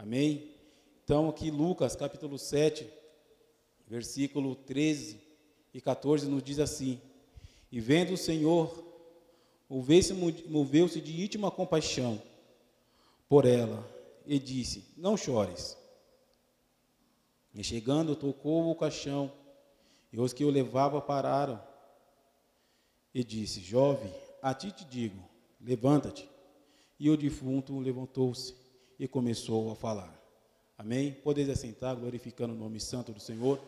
Amém? Então, aqui Lucas, capítulo 7, versículo 13 e 14, nos diz assim: E vendo o Senhor, moveu-se de íntima compaixão por ela, e disse: Não chores. E chegando, tocou o caixão, e os que o levavam pararam, e disse: Jovem, a ti te digo, levanta-te. E o defunto levantou-se e começou a falar. Amém? Podeis assentar, glorificando o nome santo do Senhor.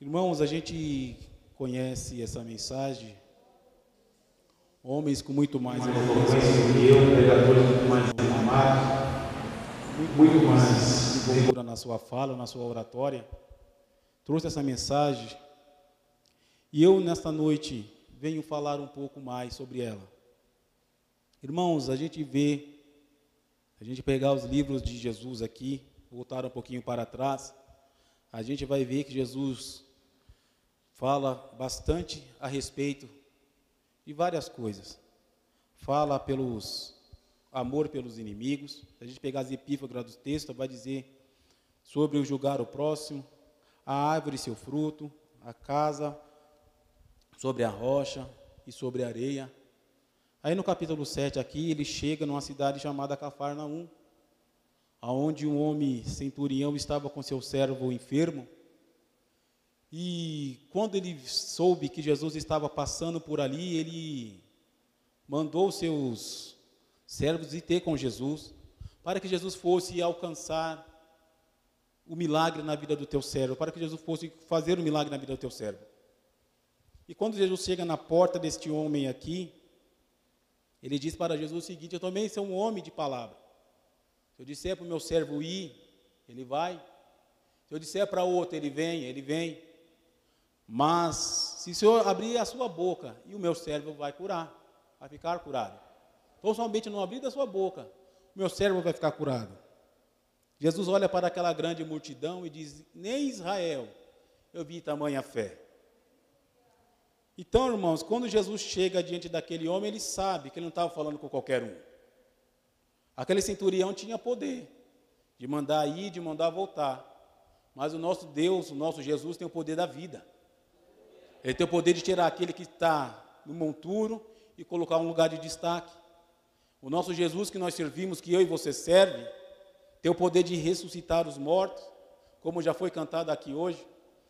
Irmãos, a gente conhece essa mensagem. Homens com muito mais eloquência que eu, pregadores muito mais amados, muito mais envoltura na sua fala, na sua oratória, trouxe essa mensagem. E eu, nesta noite, venho falar um pouco mais sobre ela. Irmãos, a gente vê, a gente pegar os livros de Jesus aqui, voltar um pouquinho para trás, a gente vai ver que Jesus fala bastante a respeito de várias coisas. Fala pelos amor pelos inimigos. A gente pegar as epífagas do texto, vai dizer sobre o julgar o próximo, a árvore e seu fruto, a casa sobre a rocha e sobre a areia. Aí no capítulo 7 aqui, ele chega numa cidade chamada Cafarnaum, aonde um homem centurião estava com seu servo enfermo. E quando ele soube que Jesus estava passando por ali, ele mandou seus servos ir ter com Jesus, para que Jesus fosse alcançar o milagre na vida do teu servo, para que Jesus fosse fazer o milagre na vida do teu servo. E quando Jesus chega na porta deste homem aqui, ele diz para Jesus o seguinte: eu também sou um homem de palavra. Se eu disser para o meu servo ir, ele vai. Se eu disser para outro, ele vem, ele vem. Mas se o Senhor abrir a sua boca, e o meu servo vai curar, vai ficar curado. Então somente não abrir da sua boca, o meu servo vai ficar curado. Jesus olha para aquela grande multidão e diz: nem Israel eu vi tamanha fé. Então, irmãos, quando Jesus chega diante daquele homem, ele sabe que ele não estava falando com qualquer um. Aquele centurião tinha poder de mandar ir, de mandar voltar. Mas o nosso Deus, o nosso Jesus, tem o poder da vida. Ele tem o poder de tirar aquele que está no monturo e colocar um lugar de destaque. O nosso Jesus que nós servimos, que eu e você serve, tem o poder de ressuscitar os mortos, como já foi cantado aqui hoje.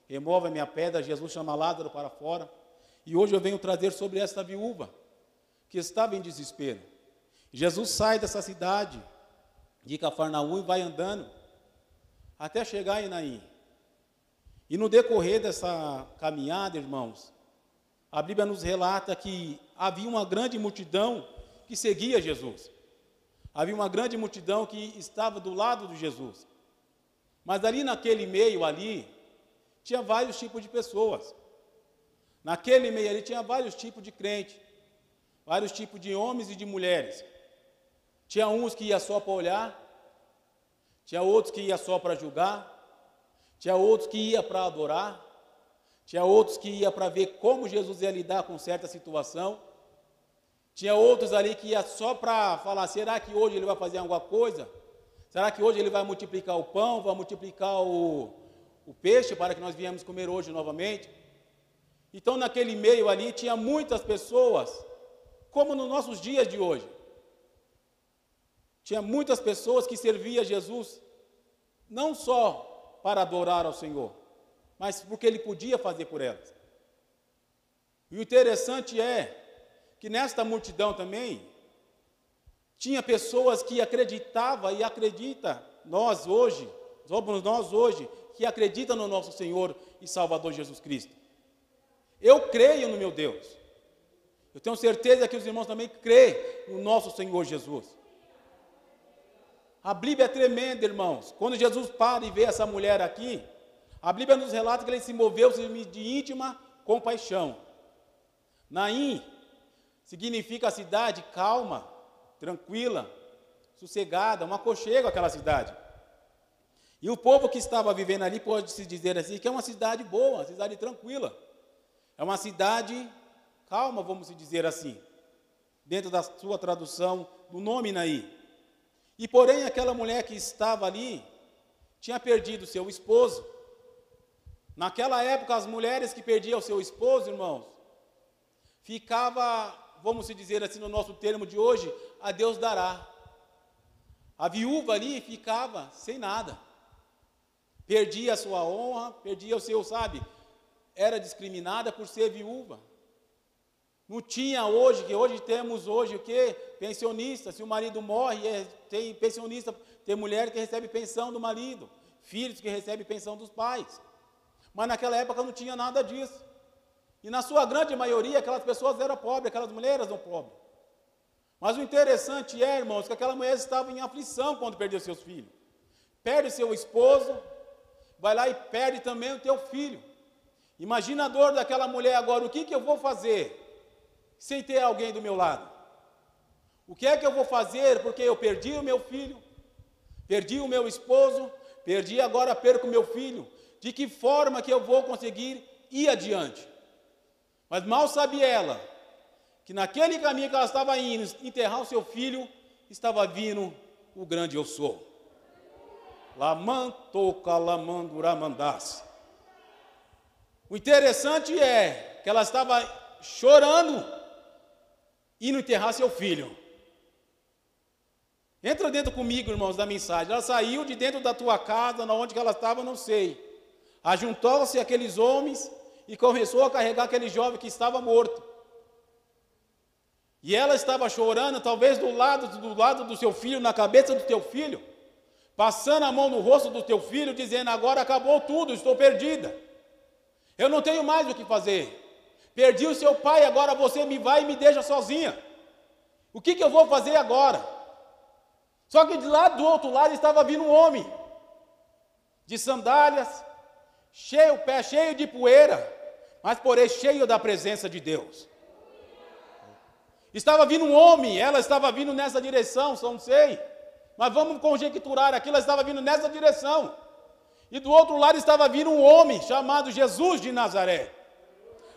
Remove a minha pedra, Jesus chama Lázaro para fora. E hoje eu venho trazer sobre esta viúva, que estava em desespero. Jesus sai dessa cidade de Cafarnaum e vai andando, até chegar em Naim. E no decorrer dessa caminhada, irmãos, a Bíblia nos relata que havia uma grande multidão que seguia Jesus. Havia uma grande multidão que estava do lado de Jesus. Mas ali naquele meio ali, tinha vários tipos de pessoas. Naquele meio ali tinha vários tipos de crente, vários tipos de homens e de mulheres. Tinha uns que ia só para olhar, tinha outros que ia só para julgar, tinha outros que ia para adorar, tinha outros que ia para ver como Jesus ia lidar com certa situação, tinha outros ali que ia só para falar: será que hoje ele vai fazer alguma coisa? Será que hoje ele vai multiplicar o pão, vai multiplicar o peixe para que nós viemos comer hoje novamente? Então, naquele meio ali, tinha muitas pessoas, como nos nossos dias de hoje. Tinha muitas pessoas que serviam a Jesus, não só para adorar ao Senhor, mas porque Ele podia fazer por elas. E o interessante é que nesta multidão também, tinha pessoas que acreditavam e acreditam nós hoje, somos nós hoje, que acreditam no nosso Senhor e Salvador Jesus Cristo. Eu creio no meu Deus. Eu tenho certeza que os irmãos também creem no nosso Senhor Jesus. A Bíblia é tremenda, irmãos. Quando Jesus para e vê essa mulher aqui, a Bíblia nos relata que ele se moveu de íntima compaixão. Naim significa a cidade calma, tranquila, sossegada, um aconchego àquela cidade. E o povo que estava vivendo ali pode-se dizer assim, que é uma cidade boa, uma cidade tranquila. É uma cidade calma, vamos dizer assim, dentro da sua tradução do nome Naim. E porém aquela mulher que estava ali tinha perdido seu esposo. Naquela época as mulheres que perdiam seu esposo, irmãos, ficava, vamos dizer assim no nosso termo de hoje, a Deus dará. A viúva ali ficava sem nada. Perdia a sua honra, perdia o seu, sabe, era discriminada por ser viúva. Não tinha hoje, que hoje temos hoje o quê? Pensionista, se o marido morre, tem pensionista, tem mulher que recebe pensão do marido, filhos que recebem pensão dos pais. Mas naquela época não tinha nada disso. E na sua grande maioria, aquelas pessoas eram pobres, aquelas mulheres eram pobres. Mas o interessante é, irmãos, que aquela mulher estava em aflição quando perdeu seus filhos. Perde seu esposo, vai lá e perde também o teu filho. Imagina a dor daquela mulher agora, o que que eu vou fazer sem ter alguém do meu lado? O que é que eu vou fazer? Porque eu perdi o meu filho, perdi o meu esposo, perdi, agora perco o meu filho. De que forma que eu vou conseguir ir adiante? Mas mal sabia ela que naquele caminho que ela estava indo, enterrar o seu filho, estava vindo o grande eu sou. Lamanto calamanduramandás. O interessante é que ela estava chorando, indo enterrar seu filho. Entra dentro comigo, irmãos, da mensagem. Ela saiu de dentro da tua casa, na onde que ela estava, não sei. Ajuntou-se aqueles homens e começou a carregar aquele jovem que estava morto. E ela estava chorando, talvez do lado do seu filho, na cabeça do teu filho, passando a mão no rosto do teu filho, dizendo: agora acabou tudo, estou perdida. Eu não tenho mais o que fazer. Perdi o seu pai, agora você me vai e me deixa sozinha. O que que eu vou fazer agora? Só que de lá do outro lado estava vindo um homem, de sandálias, cheio, o pé cheio de poeira, mas porém cheio da presença de Deus. Estava vindo um homem, ela estava vindo nessa direção, só não sei, mas vamos conjecturar aqui, ela estava vindo nessa direção. E do outro lado estava vindo um homem chamado Jesus de Nazaré.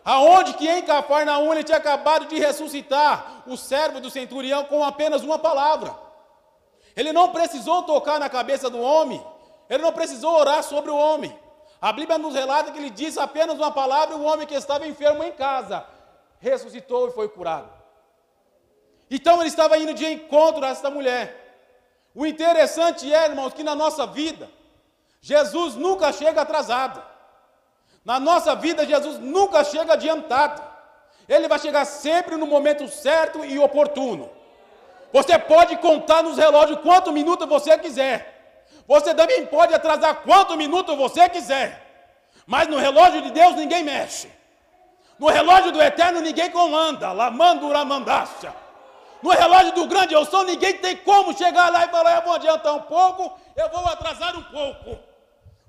Aonde que em Cafarnaum ele tinha acabado de ressuscitar o servo do centurião com apenas uma palavra. Ele não precisou tocar na cabeça do homem, ele não precisou orar sobre o homem. A Bíblia nos relata que ele disse apenas uma palavra e o homem que estava enfermo em casa ressuscitou e foi curado. Então ele estava indo de encontro a esta mulher. O interessante é, irmãos, que na nossa vida, Jesus nunca chega atrasado. Na nossa vida, Jesus nunca chega adiantado. Ele vai chegar sempre no momento certo e oportuno. Você pode contar nos relógios quanto minuto você quiser. Você também pode atrasar quanto minuto você quiser. Mas no relógio de Deus ninguém mexe. No relógio do Eterno ninguém comanda. Lamanduramandácia. No relógio do grande eu sou, ninguém tem como chegar lá e falar: eu vou adiantar um pouco, eu vou atrasar um pouco.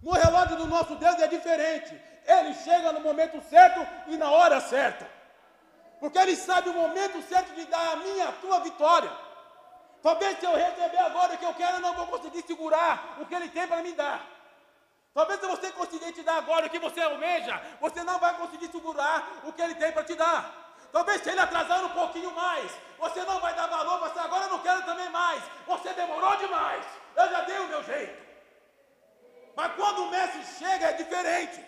No relógio do nosso Deus é diferente. Ele chega no momento certo e na hora certa, porque Ele sabe o momento certo de dar a minha, a tua vitória. Talvez se eu receber agora o que eu quero, eu não vou conseguir segurar o que Ele tem para me dar. Talvez se você conseguir te dar agora o que você almeja, você não vai conseguir segurar o que Ele tem para te dar. Talvez se Ele atrasar um pouquinho mais, você não vai dar valor, mas agora eu não quero também mais, você demorou demais, eu já dei o meu jeito. Mas quando o Mestre chega é diferente.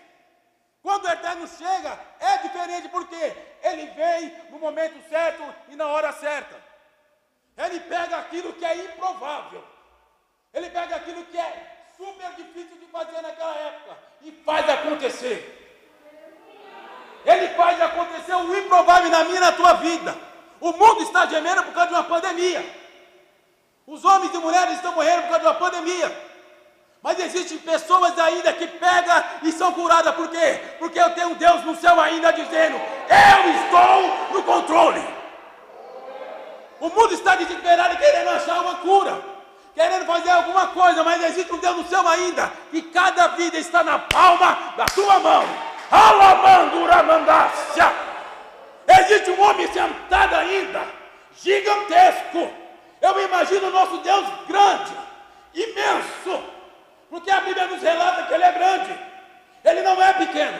Quando o Eterno chega, é diferente, porque Ele vem no momento certo e na hora certa. Ele pega aquilo que é improvável. Ele pega aquilo que é super difícil de fazer naquela época e faz acontecer. Ele faz acontecer o improvável na minha e na tua vida. O mundo está gemendo por causa de uma pandemia. Os homens e mulheres estão morrendo por causa de uma pandemia. Mas existem pessoas ainda que pegam e são curadas. Por quê? Porque eu tenho um Deus no céu ainda dizendo: eu estou no controle. O mundo está desesperado querendo achar uma cura, querendo fazer alguma coisa, mas existe um Deus no céu ainda, e cada vida está na palma da tua mão. Alamanduramandácia. Existe um homem sentado ainda, gigantesco. Eu imagino o nosso Deus grande, imenso. Porque a Bíblia nos relata que Ele é grande, Ele não é pequeno.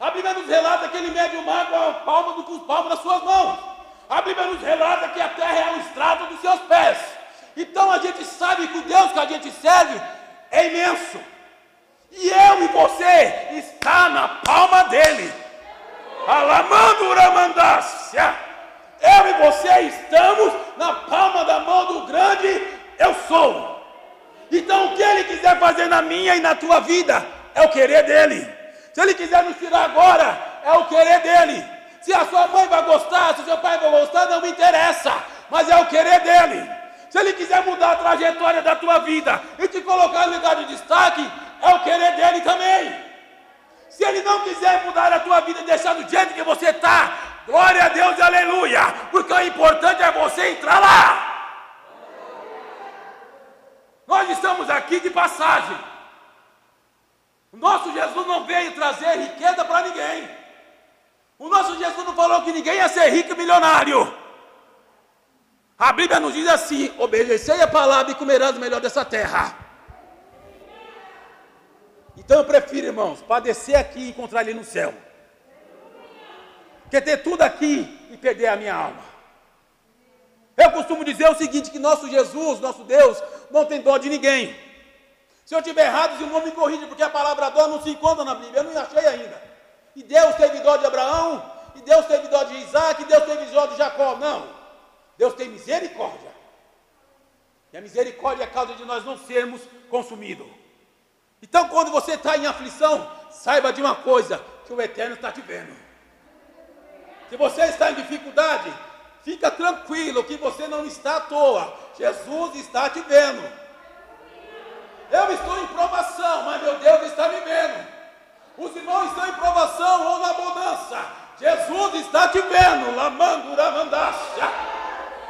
A Bíblia nos relata que Ele mede o mar com os palmos das suas mãos. A Bíblia nos relata que a terra é o estrado dos seus pés. Então a gente sabe que o Deus que a gente serve é imenso. E eu e você está na palma dele. Eu e você estamos na palma da mão do grande eu sou. Então o que ele quiser fazer na minha e na tua vida é o querer dele. Se ele quiser nos tirar agora, é o querer dele. Se a sua mãe vai gostar, se o seu pai vai gostar, não me interessa, mas é o querer dele. Se ele quiser mudar a trajetória da tua vida e te colocar em lugar de destaque, é o querer dele também. Se ele não quiser mudar a tua vida e deixar do jeito que você está, glória a Deus e aleluia, porque o importante é você entrar lá. Nós estamos aqui de passagem. O nosso Jesus não veio trazer riqueza para ninguém. O nosso Jesus não falou que ninguém ia ser rico e milionário. A Bíblia nos diz assim: obedecei a palavra e comerás o melhor dessa terra. Então eu prefiro, irmãos, padecer aqui e encontrar ele no céu, que ter tudo aqui e perder a minha alma. Eu costumo dizer o seguinte, que nosso Jesus, nosso Deus, não tem dó de ninguém. Se eu estiver errado, o irmão me corrige, porque a palavra dó não se encontra na Bíblia, eu não achei ainda. E Deus teve dó de Abraão, e Deus teve dó de Isaac, e Deus teve dó de Jacó. Não, Deus tem misericórdia. E a misericórdia é a causa de nós não sermos consumidos. Então, quando você está em aflição, saiba de uma coisa, que o Eterno está te vendo. Se você está em dificuldade, fica tranquilo que você não está à toa. Jesus está te vendo. Eu estou em provação, mas meu Deus está me vendo. Os irmãos estão em provação ou na bonança. Jesus está te vendo.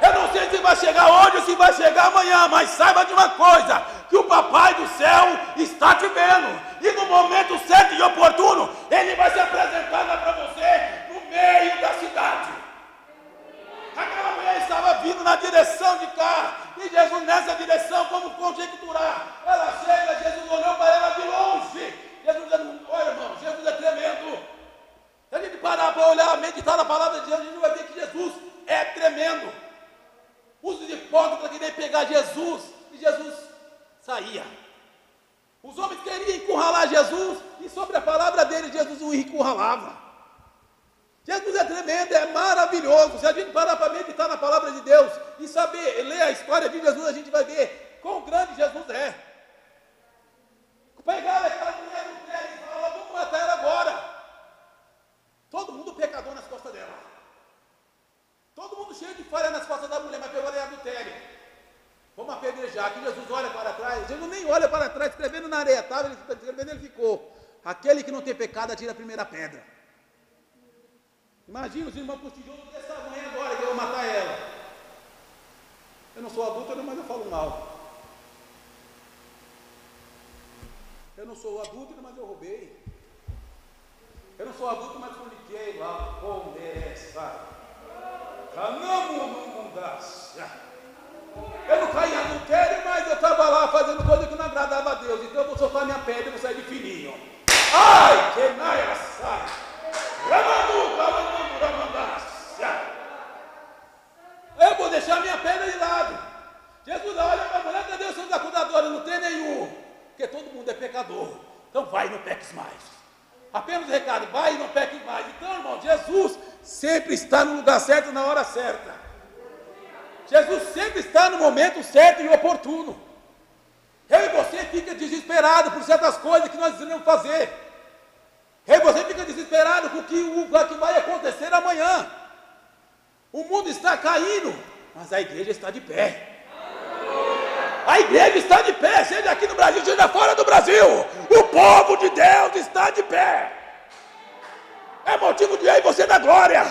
Eu não sei se vai chegar hoje ou se vai chegar amanhã, mas saiba de uma coisa, que o Papai do Céu está te vendo. E no momento certo e oportuno, ele vai se apresentar para você. Meio da cidade, aquela mulher estava vindo na direção de cá, e Jesus nessa direção, como conjecturar? Ela chega, Jesus olhou para ela de longe. Jesus dizendo: olha, irmão, Jesus é tremendo. Se a gente parar para olhar, meditar na palavra de Jesus, a gente vai ver que Jesus é tremendo. Os hipócritas queriam pegar Jesus e Jesus saía. Os homens queriam encurralar Jesus e sobre a palavra dele Jesus o encurralava. Jesus é tremendo, é maravilhoso. Se a gente parar para meditar na palavra de Deus e saber, ler a história de Jesus, a gente vai ver quão grande Jesus é. Pegaram aquela mulher no pé e falaram: vamos matar ela agora. Todo mundo pecador nas costas dela. Todo mundo cheio de falha nas costas da mulher, mas pegou ela em adultério. Vamos apedrejar. Que Jesus olha para trás. Jesus nem olha para trás, escrevendo na areia, tá? Escrevendo, ele ficou. Aquele que não tem pecado, atira a primeira pedra. Imagina os irmãos com o tijolo dessa manhã agora que eu vou matar ela. Eu não sou adulto, mas eu falo mal. Eu não sou adulto, mas eu roubei. Eu não sou adulto, mas comuniquei lá. Eu não caí em adultério, mas eu estava lá fazendo coisa que não agradava a Deus. Então eu vou soltar minha pedra e vou sair de fininho. Ai, que naia sai! Eu vou deixar minha pedra de lado. Jesus olha para a mulher: cadê os seus acusadores? Não tem nenhum, porque todo mundo é pecador. Então vai e não peques mais. Apenas o recado: vai e não peques mais. Então, irmão, Jesus sempre está no lugar certo, na hora certa. Jesus sempre está no momento certo e oportuno. Eu e você fica desesperado por certas coisas que nós iremos fazer. E você fica desesperado com o que vai acontecer amanhã. O mundo está caindo, mas a igreja está de pé. A igreja está de pé, seja aqui no Brasil, seja fora do Brasil. O povo de Deus está de pé. É motivo de eu e você dar glória.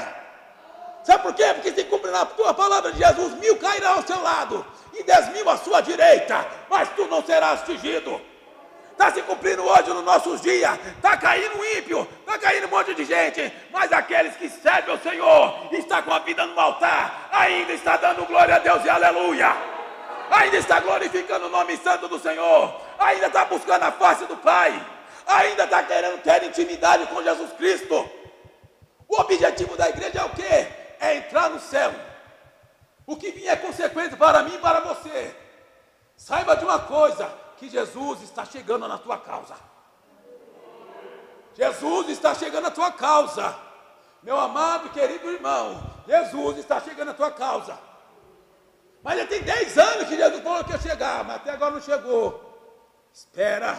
Sabe por quê? Porque se cumpre na tua palavra de Jesus, 1000 cairá ao seu lado e 10.000 à sua direita, mas tu não serás atingido. Está se cumprindo hoje nos nossos dias. Está caindo o ímpio, está caindo um monte de gente, mas aqueles que servem ao Senhor, está com a vida no altar, ainda está dando glória a Deus e aleluia, ainda está glorificando o nome santo do Senhor, ainda está buscando a face do Pai, ainda está querendo ter intimidade com Jesus Cristo. O objetivo da igreja é o quê? É entrar no céu. O que vinha é consequência para mim e para você. Saiba de uma coisa, que Jesus está chegando na tua causa. Jesus está chegando na tua causa. Meu amado e querido irmão, Jesus está chegando na tua causa. Mas já tem 10 anos que Jesus falou que ia chegar, mas até agora não chegou. Espera.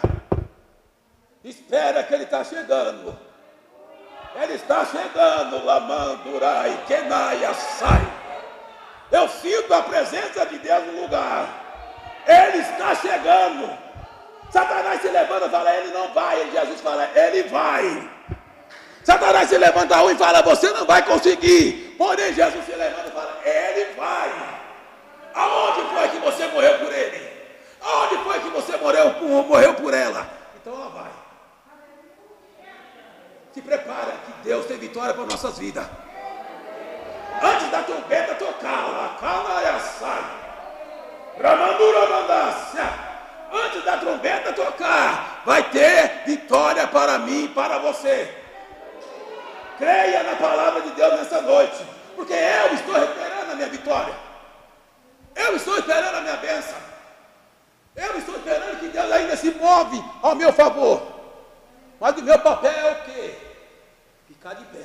Espera que Ele está chegando. Ele está chegando, Lamandurai, Kenaia, sai. Eu sinto a presença de Deus no lugar. Ele está chegando. Satanás se levanta e fala, ele não vai. E Jesus fala, ele vai. Satanás se levanta e fala, você não vai conseguir. Porém, Jesus se levanta e fala, ele vai. Aonde foi que você morreu por ele? Aonde foi que você morreu por ela? Então ela vai. Se prepara que Deus tem vitória para nossas vidas. Antes da trombeta tocar, cala sai. Ramandura mandasse. Antes da trombeta tocar, vai ter vitória para mim e para você. Creia na palavra de Deus nessa noite, porque eu estou esperando a minha vitória. Eu estou esperando a minha bênção. Eu estou esperando que Deus ainda se move ao meu favor. Mas o meu papel é o quê? Ficar de pé.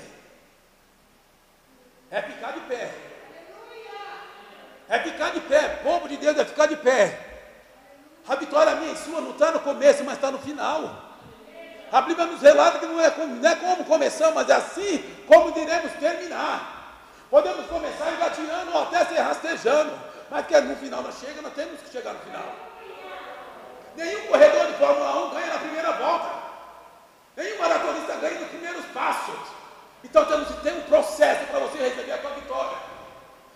É ficar de pé. É ficar de pé. O povo de Deus é ficar de pé. A vitória minha e sua não está no começo, mas está no final. A Bíblia nos relata que não é como começamos, mas é assim como iremos terminar. Podemos começar engatinhando ou até ser rastejando, mas que no final não chega, nós temos que chegar no final. Nenhum corredor de Fórmula 1 ganha na primeira volta. Nenhum maratonista ganha nos primeiros passos. Então temos que ter um processo para você receber a tua vitória.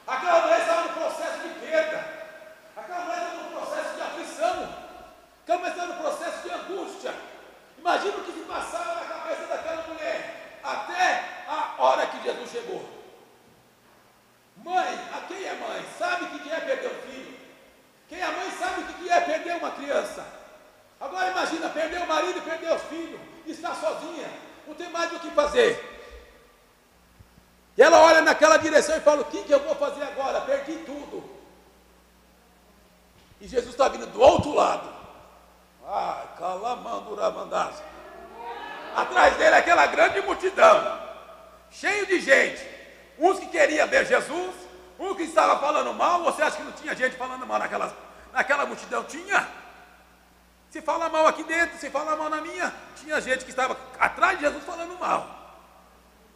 Aquela mulher estava no processo de perda. Aquela mulher estava no processo de aflição. Aquela mulher estava no processo de angústia. Imagina o que se passava na cabeça daquela mulher até a hora que Jesus chegou. Mãe, quem é mãe? Sabe o que é perder um filho. Quem é mãe sabe o que é perder uma criança. Agora imagina, perder o marido e perder os filhos. Está sozinha, não tem mais o que fazer. E ela olha naquela direção e fala, o que eu vou fazer agora? Perdi tudo. E Jesus está vindo do outro lado. Ai, calamandura mandás. Atrás dele aquela grande multidão, cheio de gente. Uns que queriam ver Jesus, uns que estavam falando mal. Você acha que não tinha gente falando mal naquela multidão? Tinha. Se fala mal aqui dentro, se fala mal na minha. Tinha gente que estava atrás de Jesus falando mal.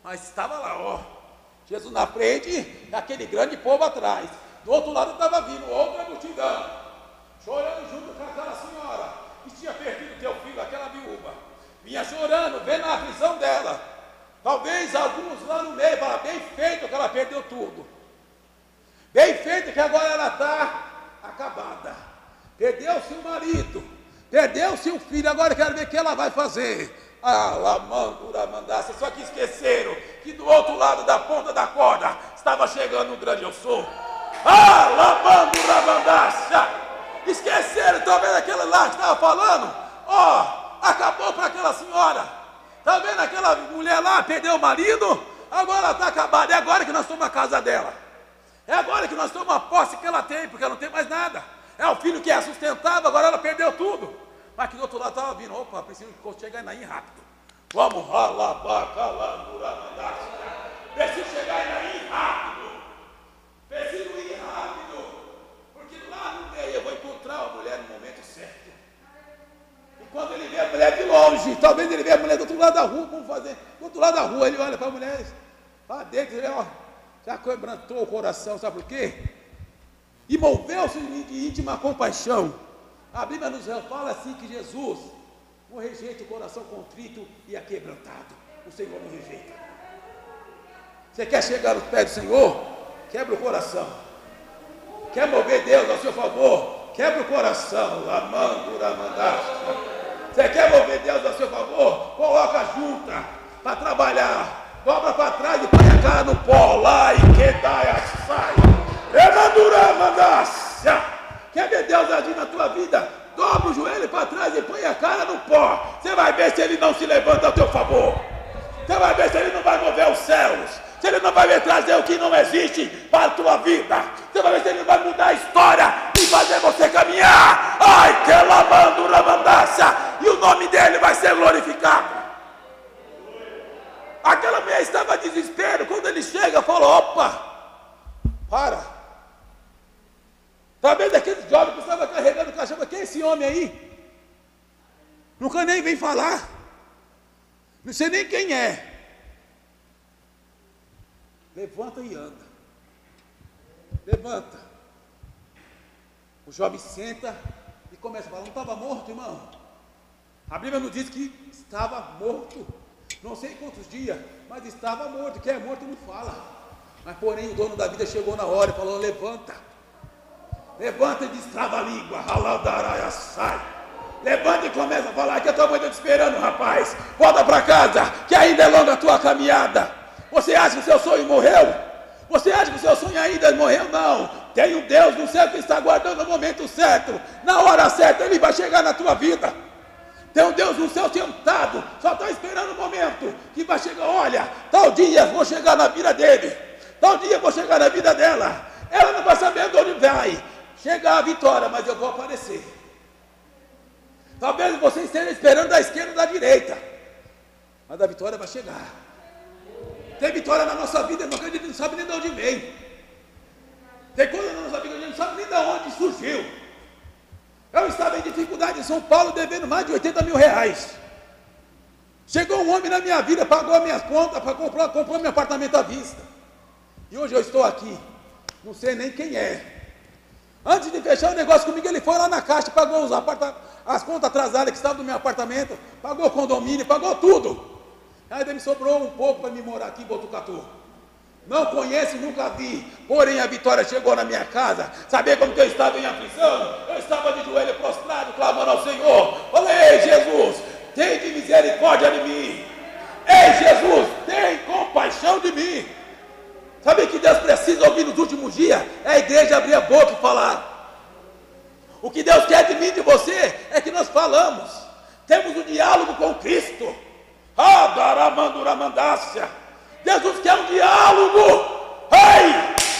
Mas estava lá, ó. Jesus na frente, aquele grande povo atrás. Do outro lado estava vindo outra multidão, chorando junto com aquela senhora que tinha perdido teu filho, aquela viúva. Vinha chorando, vendo a aflição dela. Talvez alguns lá no meio falaram, bem feito que ela perdeu tudo. Bem feito que agora ela está acabada. Perdeu-se o marido, perdeu-se o filho, agora quero ver o que ela vai fazer. Ah, Lamandura mandasse, só que esqueceram que do outro lado da ponta da corda estava chegando o grande eu sou. Ah, Lamandura mandasse. Esqueceram, tá vendo aquela lá que estava falando? Ó, acabou para aquela senhora. Tá vendo aquela mulher lá, perdeu o marido, agora ela está acabada. É agora que nós tomamos a casa dela. É agora que nós tomamos a posse que ela tem, porque ela não tem mais nada. É o filho que a sustentava, agora ela perdeu tudo. Mas que do outro lado estava vindo, opa, preciso chegar aí rápido. Vamos, ralabaca, Lamandura mandasse. Preciso chegar aí rápido. Preciso ir rápido, porque lá no meio eu vou encontrar a mulher no momento certo. E quando ele vê a mulher de longe, talvez ele vê a mulher do outro lado da rua, como fazer? Do outro lado da rua, ele olha para a mulher, para dentro, ele ó, já quebrantou o coração, sabe por quê? E moveu-se de íntima compaixão. A Bíblia nos fala assim que Jesus não rejeita o coração contrito e aquebrantado. O Senhor não rejeita. Você quer chegar aos pés do Senhor? Quebra o coração. Quer mover Deus ao seu favor? Quebra o coração. Lamandura mandaste. Você quer mover Deus ao seu favor? Coloca a junta para trabalhar. Dobra para trás e põe a cara no pó. Lá e que daia sai. Lamandura mandaste. Quer ver Deus agir na tua vida? Dobra o joelho para trás e põe a cara no pó. Você vai ver se Ele não se levanta ao teu favor. Você vai ver se Ele não vai mover os céus. Se Ele não vai ver trazer o que não existe para a tua vida. Você vai ver se Ele vai mudar a história e fazer você caminhar mais desespero. Quando ele chega, fala: opa, para. Talvez aquele jovem que estava carregando o caixão, quem é esse homem aí? Nunca nem vem falar. Não sei nem quem é. Levanta e anda. Levanta. O jovem senta e começa a falar: não estava morto, irmão? A Bíblia não diz que estava morto, não sei quantos dias, mas estava morto. Quem é morto não fala. Mas porém o dono da vida chegou na hora e falou: levanta, levanta e destrava a língua, raladaraya, sai, levanta e começa a falar, que a tua mãe está te esperando, rapaz, volta para casa, que ainda é longa a tua caminhada. Você acha que o seu sonho morreu? Você acha que o seu sonho ainda morreu? Não. Tem um Deus no céu que está aguardando o momento certo, na hora certa Ele vai chegar na tua vida. Tem um Deus no céu sentado, só está esperando o momento que vai chegar. Olha, tal dia vou chegar na vida dele, tal dia vou chegar na vida dela. Ela não vai saber de onde vai chegar a vitória, mas eu vou aparecer. Talvez você esteja esperando da esquerda ou da direita, mas a vitória vai chegar. Tem vitória na nossa vida, irmão, que a gente não sabe nem de onde vem. Tem coisa na nossa vida que a gente não sabe nem de onde surgiu. Eu estava em dificuldade em São Paulo, devendo mais de 80 mil reais. Chegou um homem na minha vida, pagou as minhas contas, comprou meu apartamento à vista. E hoje eu estou aqui, não sei nem quem é. Antes de fechar o negócio comigo, ele foi lá na caixa, pagou as contas atrasadas que estavam no meu apartamento, pagou o condomínio, pagou tudo. Ainda me sobrou um pouco para me morar aqui em Botucatu. Não conheço, nunca vi, porém a vitória chegou na minha casa. Sabia como que eu estava em aflição? Eu estava de joelho prostrado, clamando ao Senhor. Falei: Jesus, tem de misericórdia de mim. Ei, Jesus, tem compaixão de mim. Sabe que Deus precisa ouvir nos últimos dias? É a igreja abrir a boca e falar. O que Deus quer de mim e de você é que nós falamos. Temos um diálogo com Cristo. Ah, daramanduramandácia. Jesus quer um diálogo. Ei, Jesus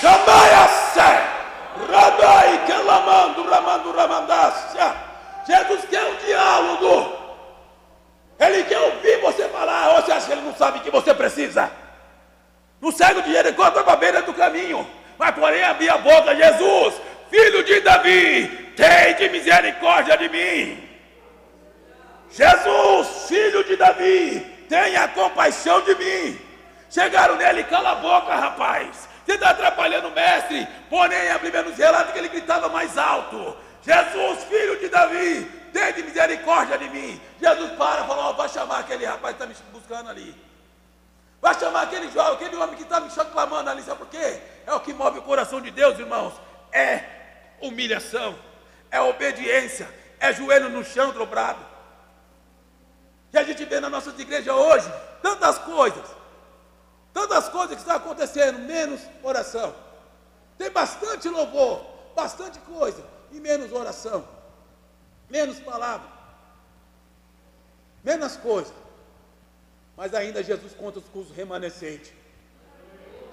quer um diálogo. Ele quer ouvir você falar. Ou você acha que ele não sabe o que você precisa? Não segue o dinheiro enquanto está para a beira do caminho. Mas porém abrir a boca: Jesus, filho de Davi, tem de misericórdia de mim. Jesus, filho de Davi, tenha compaixão de mim. Chegaram nele: cala a boca, rapaz, você está atrapalhando o mestre. Porém, a Bíblia nos relata que ele gritava mais alto: Jesus, filho de Davi, tem de misericórdia de mim. Jesus para e falou: vai chamar aquele rapaz que está me buscando ali. Vai chamar aquele jovem, aquele homem que está me clamando ali. Sabe por quê? É o que move o coração de Deus, irmãos. É humilhação, é obediência, é joelho no chão dobrado. E a gente vê na nossa igreja hoje tantas coisas. Tantas coisas que estão acontecendo, menos oração. Tem bastante louvor, bastante coisa, e menos oração, menos palavra, menos coisa. Mas ainda Jesus conta com os remanescentes.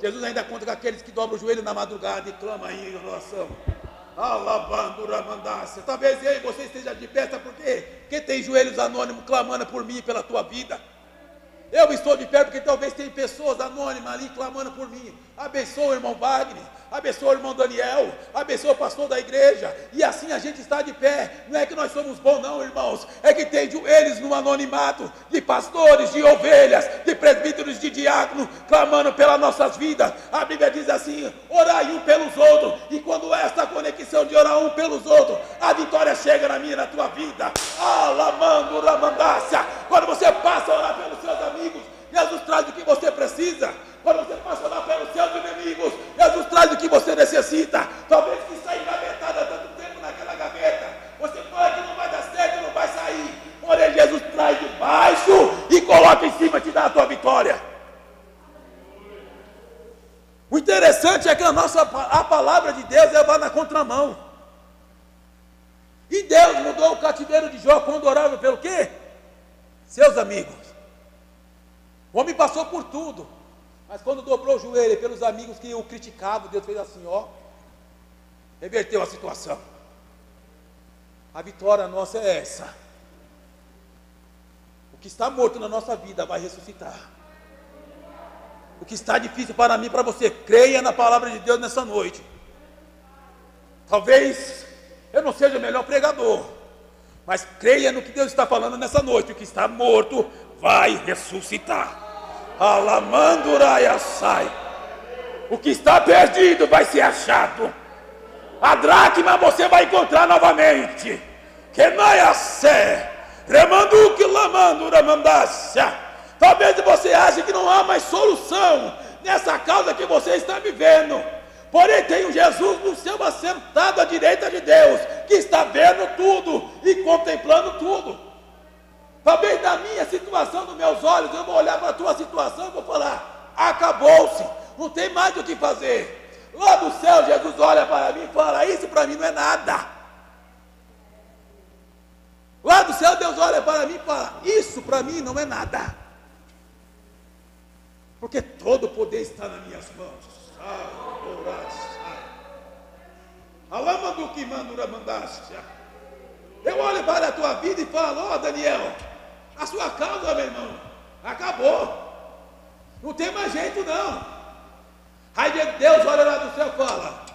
Jesus ainda conta com aqueles que dobram o joelho na madrugada e clamam em oração. Talvez eu e você esteja de pé, sabe por quê? Porque tem joelhos anônimos clamando por mim e pela tua vida. Eu estou de pé porque talvez tem pessoas anônimas ali clamando por mim. Abençoa o irmão Wagner, abençoa o irmão Daniel, abençoa o pastor da igreja. E assim a gente está de pé. Não é que nós somos bons não, irmãos. É que tem joelhos no anonimato de pastores, de ovelhas, de presbíteros, de diáconos, clamando pelas nossas vidas. A Bíblia diz assim: orai um pelos outros. E quando esta conexão de orar um pelos outros, a vitória chega na minha e na tua vida. Alamando ramandácia. Quando você passa a orar pelos seus amigos, Jesus traz o que você precisa. Quando você passa a orar pelos seus inimigos, Jesus traz o que você necessita. Talvez que está engavetada há tanto tempo naquela gaveta, você fala que não vai dar certo, não vai sair. Porém Jesus traz de baixo e coloca em cima, te dá a tua vitória. O interessante é que a palavra de Deus vai na contramão. E Deus mudou o cativeiro de Jó quando orava pelo quê? Seus amigos. O homem passou por tudo, mas quando dobrou o joelho pelos amigos que o criticavam, Deus fez assim, ó, reverteu a situação. A vitória nossa é essa: o que está morto na nossa vida vai ressuscitar. O O que está difícil para mim, para você, creia na palavra de Deus nessa noite. Talvez eu não seja o melhor pregador, mas creia no que Deus está falando nessa noite. O que está morto vai ressuscitar. Alamanduraia sai. O que está perdido vai ser achado. A dracma você vai encontrar novamente. Kenaia sé. Remandu que lamandura mandaça. Talvez você ache que não há mais solução nessa causa que você está vivendo. Porém, tem um Jesus no céu assentado à direita de Deus, que está vendo tudo e contemplando tudo. Talvez na minha situação, nos meus olhos, eu vou olhar para a tua situação e vou falar: acabou-se, não tem mais o que fazer. Lá do céu, Jesus olha para mim e fala: isso para mim não é nada. Lá do céu, Deus olha para mim e fala: isso para mim não é nada. Porque todo o poder está nas minhas mãos. Eu olho para a tua vida e falo: ó Daniel, a sua causa, meu irmão, acabou. Não tem mais jeito não. Aí Deus olha lá do céu e fala: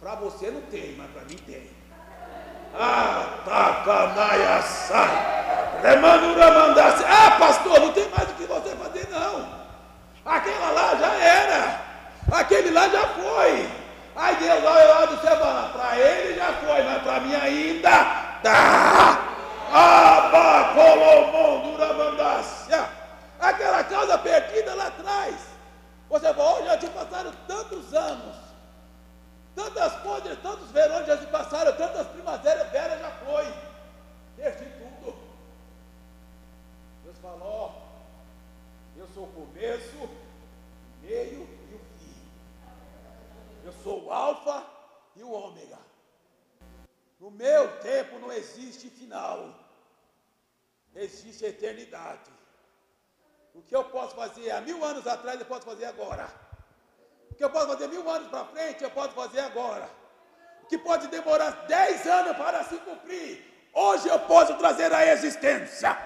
para você não tem, mas para mim tem. Ah, pastor, não tem mais o que você fazer não. Aquela lá já era, aquele lá já foi. Aí Deus olha lá do céu e fala: para ele já foi, mas para mim ainda tá. Aquela causa perdida lá atrás, você fala: oh, já te passaram tantos anos, tantas coisas, tantos verões já se passaram, tantas primaveras velhas já foi, perdi tudo. Deus falou: oh, eu sou o começo, o meio e o fim. Eu sou o alfa e o ômega. No meu tempo não existe final. Existe eternidade. O que eu posso fazer há 1000 anos atrás, eu posso fazer agora. O que eu posso fazer 1000 anos para frente, eu posso fazer agora. O que pode demorar 10 anos para se cumprir, hoje eu posso trazer à existência.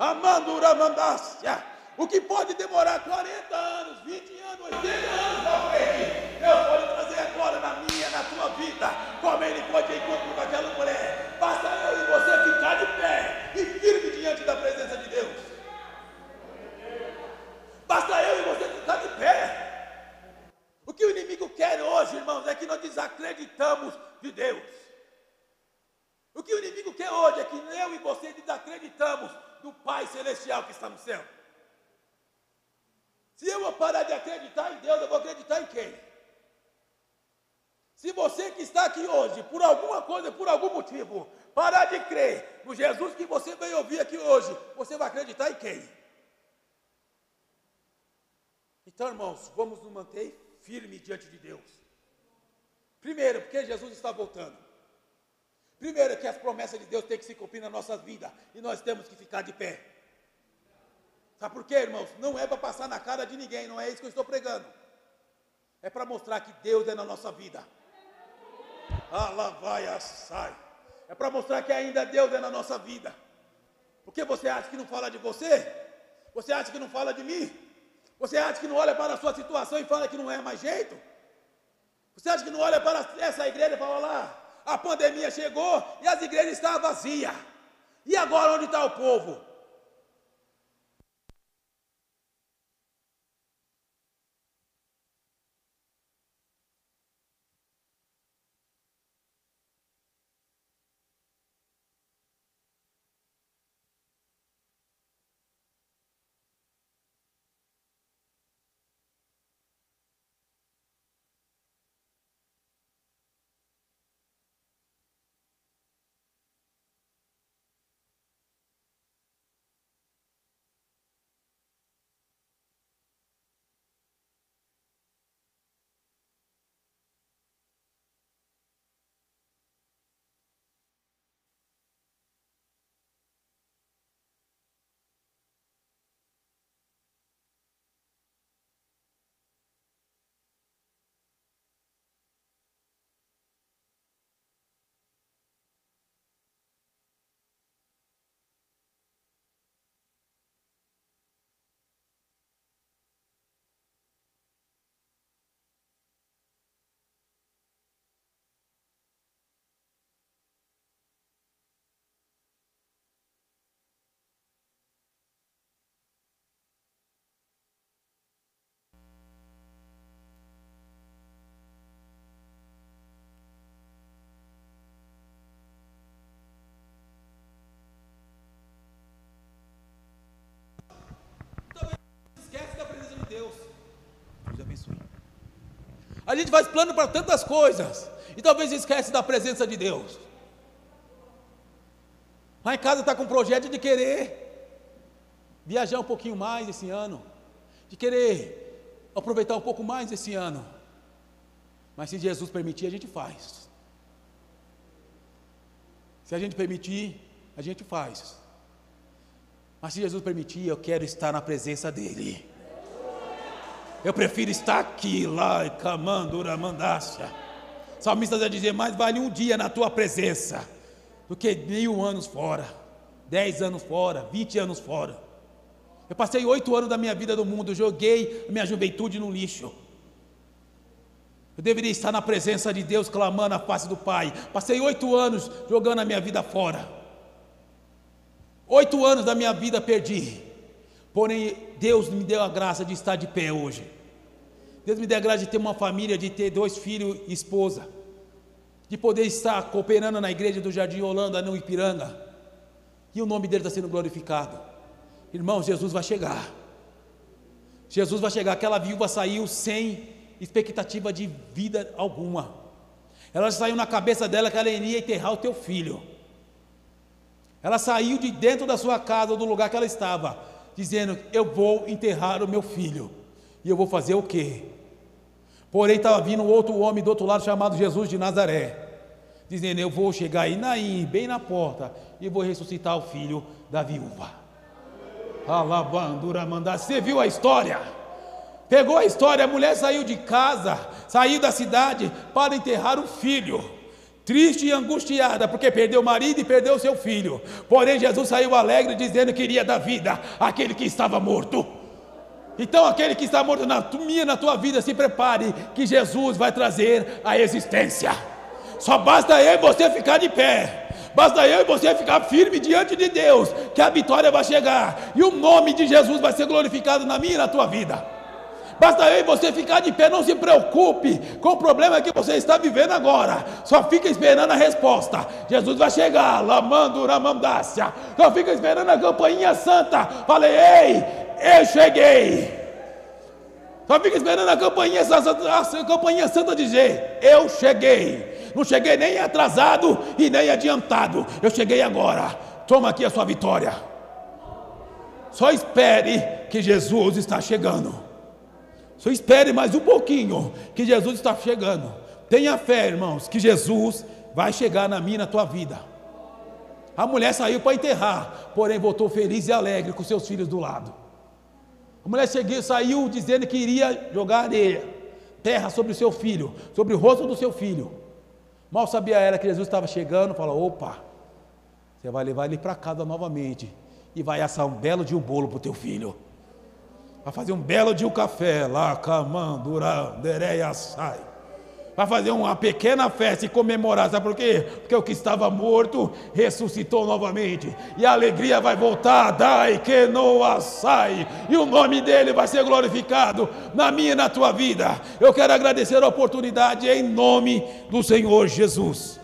Amandura mandácia. O que pode demorar 40 anos, 20 anos, 80 anos à frente, Deus pode trazer agora na minha, na tua vida, como Ele pode encontrar com aquela mulher. Basta eu e você ficar de pé e firme diante da presença de Deus. Basta eu e você ficar de pé. O que o inimigo quer hoje, irmãos, é que nós desacreditamos de Deus. O que o inimigo quer hoje é que eu e você desacreditamos do Pai Celestial que está no céu. Se eu vou parar de acreditar em Deus, eu vou acreditar em quem? Se você que está aqui hoje, por alguma coisa, por algum motivo, parar de crer no Jesus que você veio ouvir aqui hoje, você vai acreditar em quem? Então, irmãos, vamos nos manter firmes diante de Deus. Primeiro, porque Jesus está voltando. Primeiro, que as promessas de Deus têm que se cumprir na nossa vida, e nós temos que ficar de pé. Sabe por quê, irmãos? Não é para passar na cara de ninguém, não é isso que eu estou pregando. É para mostrar que Deus é na nossa vida. É para mostrar que ainda Deus é na nossa vida. Porque você acha que não fala de você? Você acha que não fala de mim? Você acha que não olha para a sua situação e fala que não é mais jeito? Você acha que não olha para essa igreja e fala: lá, a pandemia chegou e as igrejas estavam vazias. E agora onde está o povo? abençoe. A gente faz plano para tantas coisas e talvez esquece da presença de Deus. Lá em casa está com um projeto de querer viajar um pouquinho mais esse ano, de querer aproveitar um pouco mais esse ano, mas se Jesus permitir, a gente faz. Se a gente permitir, a gente faz. Mas se Jesus permitir, eu quero estar na presença dEle. Eu prefiro estar aqui, lá, em Camandura, Mandácia. Salmista vai dizer, mais vale um dia na tua presença, do que 1000 anos fora, 10 anos fora, 20 anos fora. Eu passei 8 anos da minha vida no mundo, joguei a minha juventude no lixo. Eu deveria estar na presença de Deus, clamando a face do Pai. Passei 8 anos jogando a minha vida fora. 8 anos da minha vida perdi. Porém, Deus me deu a graça de estar de pé hoje. Deus me deu a graça de ter uma família, de ter 2 filhos e esposa, de poder estar cooperando na igreja do Jardim Holanda, no Ipiranga. E o nome dele está sendo glorificado. Irmão, Jesus vai chegar. Jesus vai chegar. Aquela viúva saiu sem expectativa de vida alguma. Ela saiu na cabeça dela que ela iria enterrar o teu filho. Ela saiu de dentro da sua casa, do lugar que ela estava, dizendo, eu vou enterrar o meu filho, e eu vou fazer o quê? Porém estava vindo outro homem do outro lado, chamado Jesus de Nazaré, dizendo, eu vou chegar aí, bem na porta, e vou ressuscitar o filho da viúva. Alabandura mandar. Você viu a história? Pegou a história, a mulher saiu de casa, saiu da cidade para enterrar o filho, triste e angustiada, porque perdeu o marido e perdeu o seu filho. Porém Jesus saiu alegre, dizendo que iria dar vida àquele que estava morto. Então aquele que está morto na tua vida, se prepare, que Jesus vai trazer a existência. Só basta eu e você ficar de pé. Basta eu e você ficar firme diante de Deus, que a vitória vai chegar, e o nome de Jesus vai ser glorificado na minha e na tua vida. Basta eu e você ficar de pé. Não se preocupe com o problema que você está vivendo agora, só fica esperando a resposta. Jesus vai chegar, Lamandura Mandácia. Só fica esperando a campainha santa. Falei, ei, eu cheguei. Só fica esperando a campainha santa dizer, eu cheguei. Não cheguei nem atrasado e nem adiantado, eu cheguei agora. Toma aqui a sua vitória. Só espere, que Jesus está chegando. Só espere mais um pouquinho, que Jesus está chegando. Tenha fé, irmãos, que Jesus vai chegar na minha e na tua vida. A mulher saiu para enterrar, porém voltou feliz e alegre, com seus filhos do lado. A mulher saiu dizendo que iria jogar areia, terra sobre o seu filho, sobre o rosto do seu filho. Mal sabia ela que Jesus estava chegando. Falou, opa, você vai levar ele para casa novamente, e vai assar um belo de um bolo para o teu filho, vai fazer um belo de um café, lá, Camandura, Dereia, sai. Vai fazer uma pequena festa e comemorar. Sabe por quê? Porque o que estava morto ressuscitou novamente, e a alegria vai voltar, dai que noa sai, e o nome dele vai ser glorificado na minha e na tua vida. Eu quero agradecer a oportunidade em nome do Senhor Jesus.